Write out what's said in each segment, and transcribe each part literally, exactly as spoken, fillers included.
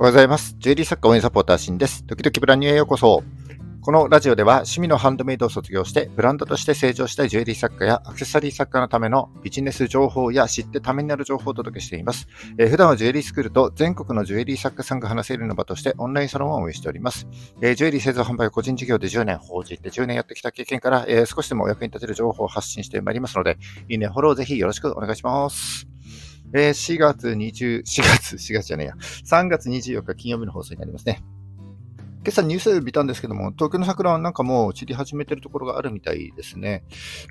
おはようございます。ジュエリー作家応援サポーターシンです。ドキドキブランニューへようこそ。このラジオでは趣味のハンドメイドを卒業してブランドとして成長したいジュエリー作家やアクセサリー作家のためのビジネス情報や知ってためになる情報をお届けしています。えー、普段はジュエリースクールと全国のジュエリー作家さんが話せるような場としてオンラインサロンを運営しております。えー、ジュエリー製造販売を個人事業でじゅうねん奉じてじゅうねんやってきた経験から、えー、少しでもお役に立てる情報を発信してまいりますので、いいね、フォローぜひよろしくお願いします。えー、4月20、4月、4月じゃねえや。さんがつにじゅうよっか金曜日の放送になりますね。今朝ニュースを見たんですけども、東京の桜はなんかもう散り始めてるところがあるみたいですね。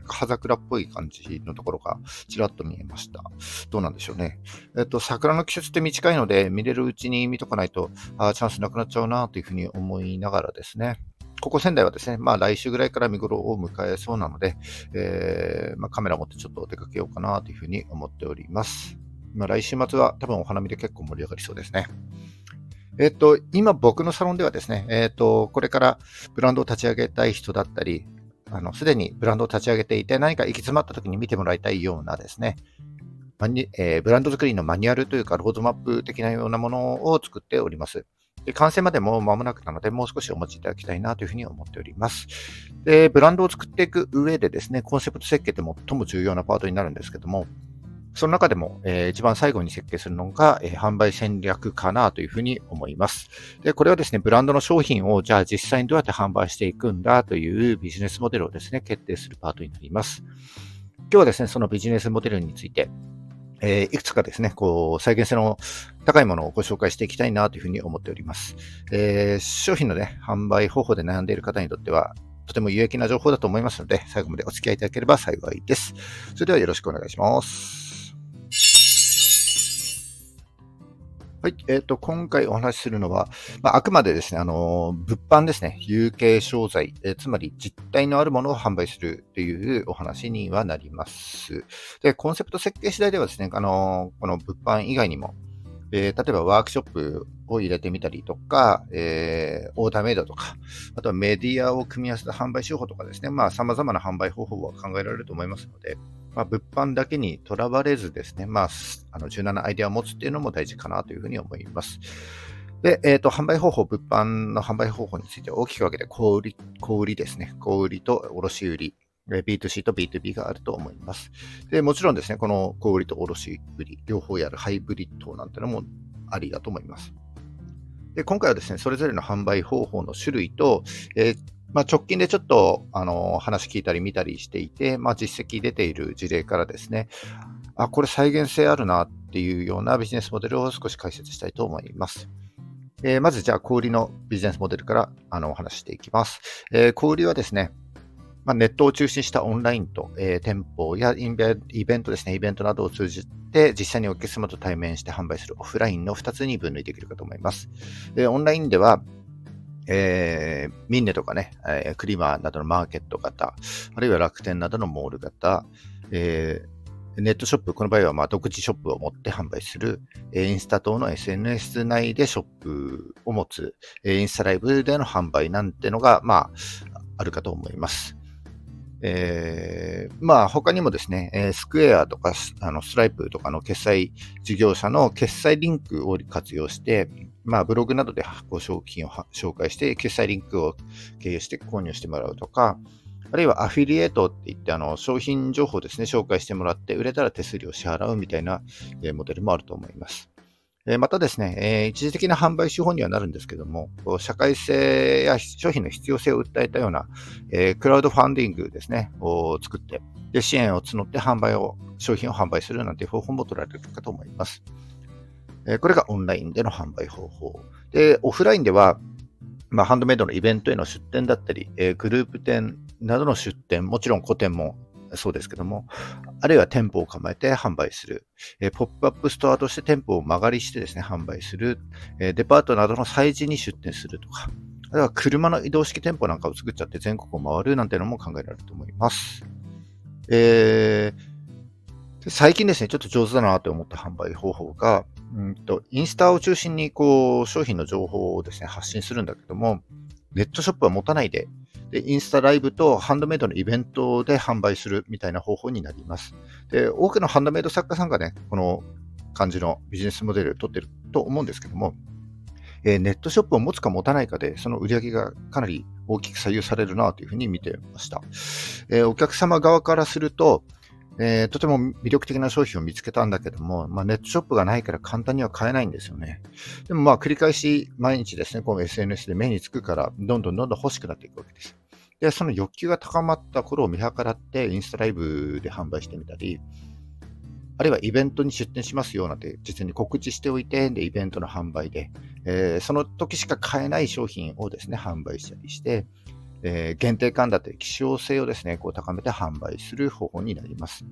葉桜っぽい感じのところがちらっと見えました。どうなんでしょうね。えっと、桜の季節って短いので、見れるうちに見とかないと、あ、チャンスなくなっちゃうなというふうに思いながらですね。ここ仙台はですね、まあ来週ぐらいから見頃を迎えそうなので、えー、まあカメラ持ってちょっと出かけようかなというふうに思っております。まあ、来週末は多分お花見で結構盛り上がりそうですね。えっと、今僕のサロンではですね、えっと、これからブランドを立ち上げたい人だったり、あの、すでにブランドを立ち上げていて何か行き詰まった時に見てもらいたいようなですね、マニ、えー、ブランド作りのマニュアルというかロードマップ的なようなものを作っております。で、完成までもう間もなくなので、もう少しお待ちいただきたいなというふうに思っております。で、ブランドを作っていく上でですね、コンセプト設計って最も重要なパートになるんですけども、その中でも、えー、一番最後に設計するのが、えー、販売戦略かなというふうに思います。で、これはですね、ブランドの商品をじゃあ実際にどうやって販売していくんだというビジネスモデルをですね、決定するパートになります。今日はですね、そのビジネスモデルについて、えー、いくつかですね、こう、再現性の高いものをご紹介していきたいなというふうに思っております。えー、商品のね、販売方法で悩んでいる方にとっては、とても有益な情報だと思いますので、最後までお付き合いいただければ幸いです。それではよろしくお願いします。はい。えっと、今回お話しするのは、まあ、あくまでですね、あの、物販ですね、有形商材、え、つまり実体のあるものを販売するというお話にはなります。で、コンセプト設計次第ではですね、あの、この物販以外にも、えー、例えばワークショップを入れてみたりとか、えー、オーダーメイドとか、あとはメディアを組み合わせた販売手法とかですね、まあ様々な販売方法は考えられると思いますので、まあ物販だけにとらわれずですね、まあ、あの柔軟なアイデアを持つっていうのも大事かなというふうに思います。で、えっと、販売方法、物販の販売方法について大きく分けて、小売り、小売りですね、小売りと卸売。ビーツーシー と ビーツービー があると思います。で、もちろんですね、この小売りと卸売り、両方やるハイブリッドなんてのもありだと思います。で、今回はですね、それぞれの販売方法の種類と、えーまあ、直近でちょっとあの話聞いたり見たりしていて、まあ、実績出ている事例からですね、あ、これ再現性あるなっていうようなビジネスモデルを少し解説したいと思います。えー、まずじゃあ小売りのビジネスモデルからあのお話していきます。えー、小売りはですね、まあ、ネットを中心したオンラインと、えー、店舗やイベ、イベントですね、イベントなどを通じて実際にお客様と対面して販売するオフラインのふたつに分類できるかと思います。で、オンラインでは、えー、ミンネとかね、えー、クリマーなどのマーケット型、あるいは楽天などのモール型、えーネットショップ、この場合はまあ独自ショップを持って販売する、インスタ等の エスエヌエス 内でショップを持つ、インスタライブでの販売なんてのが、まあ、あるかと思います。えー、まあ他にもですね、スクエアとかあのスライプとかの決済事業者の決済リンクを活用して、まあブログなどで発行商品を紹介して、決済リンクを経由して購入してもらうとか、あるいはアフィリエイトっていって、あの商品情報ですね、紹介してもらって、売れたら手数料を支払うみたいなモデルもあると思います。またですね、一時的な販売手法にはなるんですけども、社会性や商品の必要性を訴えたようなクラウドファンディングですね、を作って、で支援を募って販売を、商品を販売するなんていう方法も取られるかと思います。これがオンラインでの販売方法。で、オフラインでは、まあ、ハンドメイドのイベントへの出店だったり、グループ店などの出店、もちろん個展もそうですけども、あるいは店舗を構えて販売する、えポップアップストアとして店舗を間借りしてですね、販売する、えデパートなどの催事に出店するとか、あるいは車の移動式店舗なんかを作っちゃって全国を回るなんていうのも考えられると思います。えー、最近ですね、ちょっと上手だなと思った販売方法が、うんとインスタを中心にこう商品の情報をですね、発信するんだけども、ネットショップは持たないで、で、インスタライブとハンドメイドのイベントで販売するみたいな方法になります。で、多くのハンドメイド作家さんがね、この感じのビジネスモデルを取ってると思うんですけども、えー、ネットショップを持つか持たないかで、その売り上げがかなり大きく左右されるなというふうに見てました。えー、お客様側からすると、えー、とても魅力的な商品を見つけたんだけども、まあ、ネットショップがないから簡単には買えないんですよね。でもまあ繰り返し毎日ですね、この エスエヌエス で目につくから、どんどんどんどん欲しくなっていくわけです。で、その欲求が高まった頃を見計らって、インスタライブで販売してみたり、あるいはイベントに出店しますよなんて、事前に告知しておいて、でイベントの販売で、えー、その時しか買えない商品をですね、販売したりして、えー、限定感だという希少性をですね、こう高めて販売する方法になります。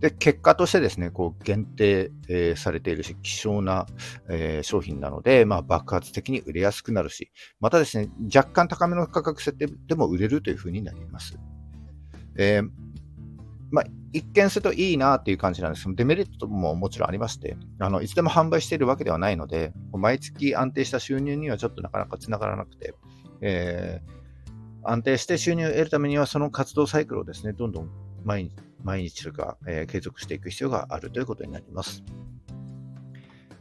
で、結果としてですね、こう限定、えー、されているし、希少な、えー、商品なので、まあ、爆発的に売れやすくなるし、またですね、若干高めの価格設定でも売れるというふうになります。えーまあ、一見するといいなという感じなんですけど、デメリットももちろんありまして、あのいつでも販売しているわけではないので、毎月安定した収入にはちょっとなかなかつながらなくて、えー、安定して収入を得るためには、その活動サイクルをですね、どんどん毎日、毎日というか、えー、継続していく必要があるということになります。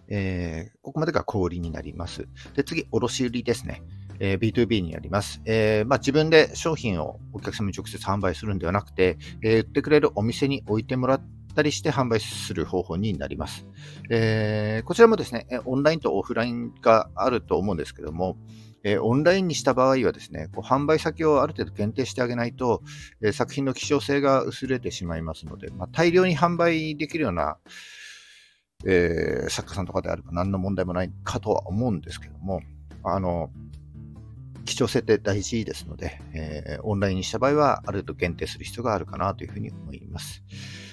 えー、ここまでが小売りになります。で、次、卸売りですね。えー、ビートゥービー になります。えーまあ、自分で商品をお客様に直接販売するんではなくて、えー、売ってくれるお店に置いてもらったりして販売する方法になります。えー、こちらもですね、オンラインとオフラインがあると思うんですけども、えー、オンラインにした場合はですね、こう販売先をある程度限定してあげないと、えー、作品の希少性が薄れてしまいますので、まあ、大量に販売できるような、えー、作家さんとかであれば何の問題もないかとは思うんですけども、あの希少性って大事ですので、えー、オンラインにした場合はある程度限定する必要があるかなというふうに思います。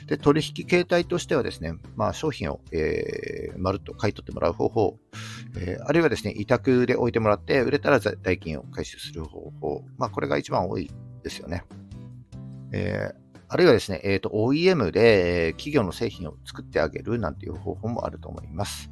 で、取引形態としてはですね、まあ、商品を、えー、まるっと買い取ってもらう方法、えー、あるいはですね、委託で置いてもらって売れたら代金を回収する方法、まあ、これが一番多いですよね。えーあるいはですね、えーと、オーイーエム で企業の製品を作ってあげるなんていう方法もあると思います。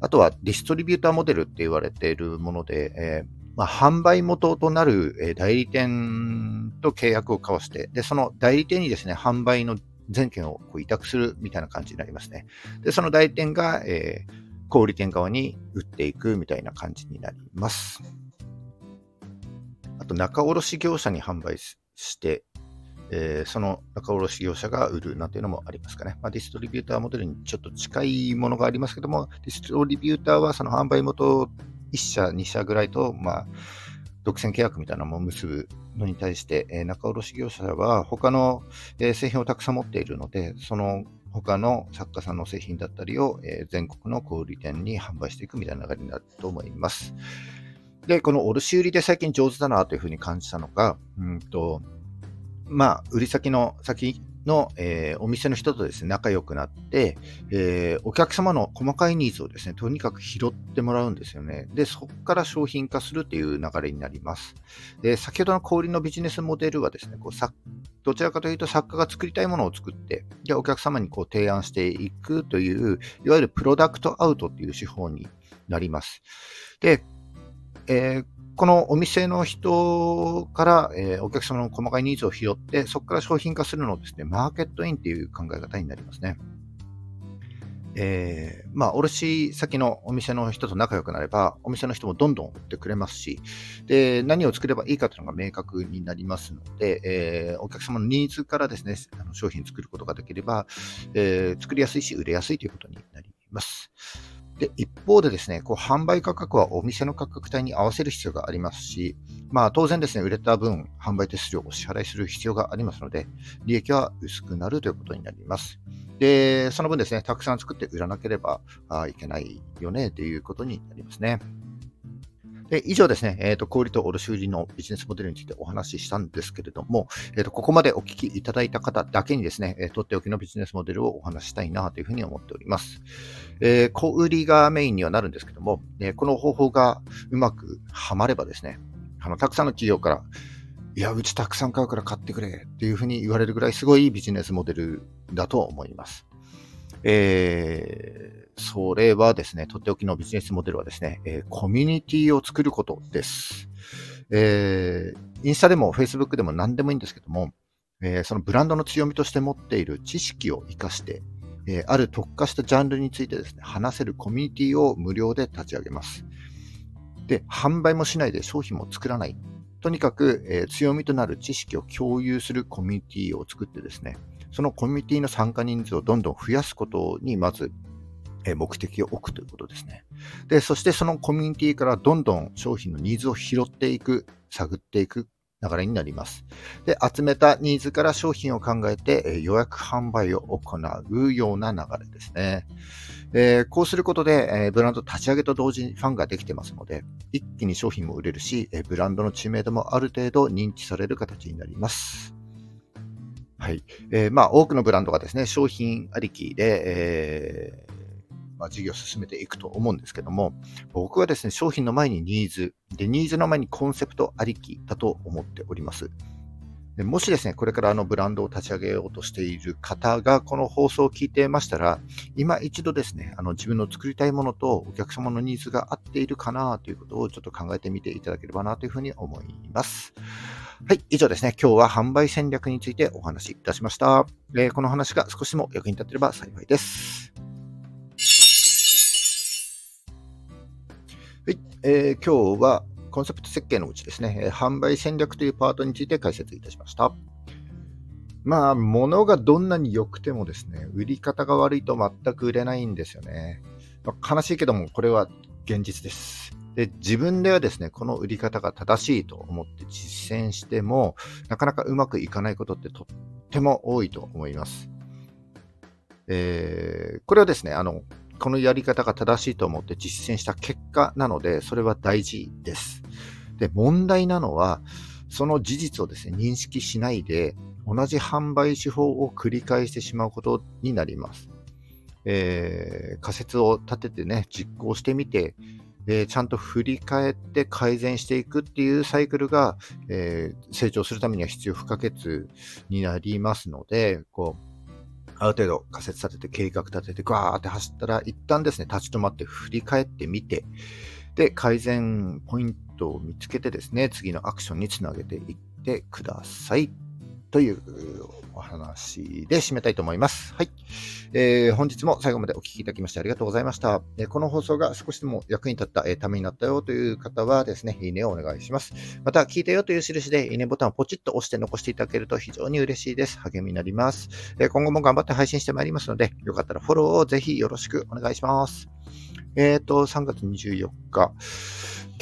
あとはディストリビューターモデルって言われているもので、えーまあ、販売元となる代理店と契約を交わして、でその代理店にですね、販売の全権をこう委託するみたいな感じになりますね。で、その代理店が、えー、小売店側に売っていくみたいな感じになります。あと、仲卸業者に販売して、えー、その仲卸業者が売るなんていうのもありますかね。まあ、ディストリビューターモデルにちょっと近いものがありますけども、ディストリビューターはその販売元いっ社、に社ぐらいと、まあ、独占契約みたいなのも結ぶのに対して、えー、仲卸業者は他の、えー、製品をたくさん持っているので、その他の作家さんの製品だったりを、えー、全国の小売店に販売していくみたいな流れになると思います。で、この卸売りで最近上手だなというふうに感じたのが、うんと、まあ、売り先の先の、えー、お店の人とですね、仲良くなって、えー、お客様の細かいニーズをですね、とにかく拾ってもらうんですよね。で、そこから商品化するという流れになります。で、先ほどの小売りのビジネスモデルはですね、こうさどちらかというと作家が作りたいものを作って、でお客様にこう提案していくという、いわゆるプロダクトアウトという手法になります。で、えーこのお店の人から、えー、お客様の細かいニーズを拾って、そこから商品化するのをですね、マーケットインという考え方になりますね。えー、まあ、卸先のお店の人と仲良くなれば、お店の人もどんどん売ってくれますし、で、何を作ればいいかというのが明確になりますので、えー、お客様のニーズからですね、あの商品を作ることができれば、えー、作りやすいし、売れやすいということになります。で一方でですね、こう販売価格はお店の価格帯に合わせる必要がありますし、まあ、当然ですね、売れた分、販売手数料を支払いする必要がありますので、利益は薄くなるということになります。で、その分ですね、たくさん作って売らなければいけないよねということになりますね。で以上ですね、えーと、小売と卸売りのビジネスモデルについてお話ししたんですけれども、えーと、ここまでお聞きいただいた方だけにですね、えー、とっておきのビジネスモデルをお話ししたいなというふうに思っております。えー、小売りがメインにはなるんですけども、えー、この方法がうまくはまればですね、あのたくさんの企業から、いや、うちたくさん買うから買ってくれっていうふうに言われるぐらいすごいビジネスモデルだと思います。えー、それはですね、とっておきのビジネスモデルはですね、えー、コミュニティを作ることです。えー、インスタでも Facebook でも何でもいいんですけども、えー、そのブランドの強みとして持っている知識を生かして、えー、ある特化したジャンルについてですね、話せるコミュニティを無料で立ち上げます。で、販売もしないで商品も作らない。とにかく、えー、強みとなる知識を共有するコミュニティを作ってですね、そのコミュニティの参加人数をどんどん増やすことにまず目的を置くということですね。で、そしてそのコミュニティからどんどん商品のニーズを拾っていく、探っていく流れになります。で、集めたニーズから商品を考えて予約販売を行うような流れですね。えー、こうすることで、えー、ブランド立ち上げと同時にファンができてますので、一気に商品も売れるし、えー、ブランドの知名度もある程度認知される形になります。はい。えー、まあ、多くのブランドがですね、商品ありきで、えーまあ、事業を進めていくと思うんですけども、僕はですね、商品の前にニーズで、ニーズの前にコンセプトありきだと思っております。で、もしですね、これからあのブランドを立ち上げようとしている方がこの放送を聞いてましたら、今一度ですね、あの自分の作りたいものとお客様のニーズが合っているかなということをちょっと考えてみていただければなというふうに思います。はい、以上ですね。今日は販売戦略についてお話しいたしました。えー、この話が少しでも役に立てれば幸いです。はい、えー、今日はコンセプト設計のうちですね、販売戦略というパートについて解説いたしました。まあ、物がどんなに良くてもですね、売り方が悪いと全く売れないんですよね。まあ、悲しいけども、これは現実です。で、自分ではですね、この売り方が正しいと思って実践しても、なかなかうまくいかないことってとっても多いと思います。えー、これはですね、あの、このやり方が正しいと思って実践した結果なので、それは大事です。で、問題なのは、その事実をですね、認識しないで、同じ販売手法を繰り返してしまうことになります。えー、仮説を立ててね、実行してみて、えー、ちゃんと振り返って改善していくっていうサイクルが、えー、成長するためには必要不可欠になりますので、こう、ある程度仮説立てて計画立ててガーって走ったら、一旦ですね、立ち止まって振り返ってみて、で、改善ポイントを見つけてですね、次のアクションにつなげていってくださいというお話で締めたいと思います。はい、えー、本日も最後までお聞きいただきましてありがとうございました。えー、この放送が少しでも役に立った、えー、ためになったよという方はですね、いいねをお願いします。また、聞いたよという印でいいねボタンをポチッと押して残していただけると非常に嬉しいです。励みになります。えー、今後も頑張って配信してまいりますので、よかったらフォローをぜひよろしくお願いします。えーと、さんがつにじゅうよっか、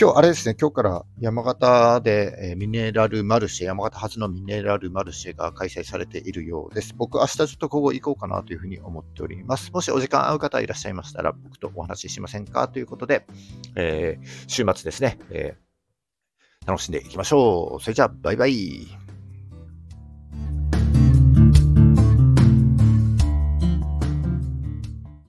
今日あれですね、今日から山形でミネラルマルシェ、山形発のミネラルマルシェが開催されているようです。僕、明日ちょっとここ行こうかなというふうに思っております。もしお時間合う方いらっしゃいましたら、僕とお話ししませんかということで、えー、週末ですね、えー、楽しんでいきましょう。それじゃあ、バイバイ。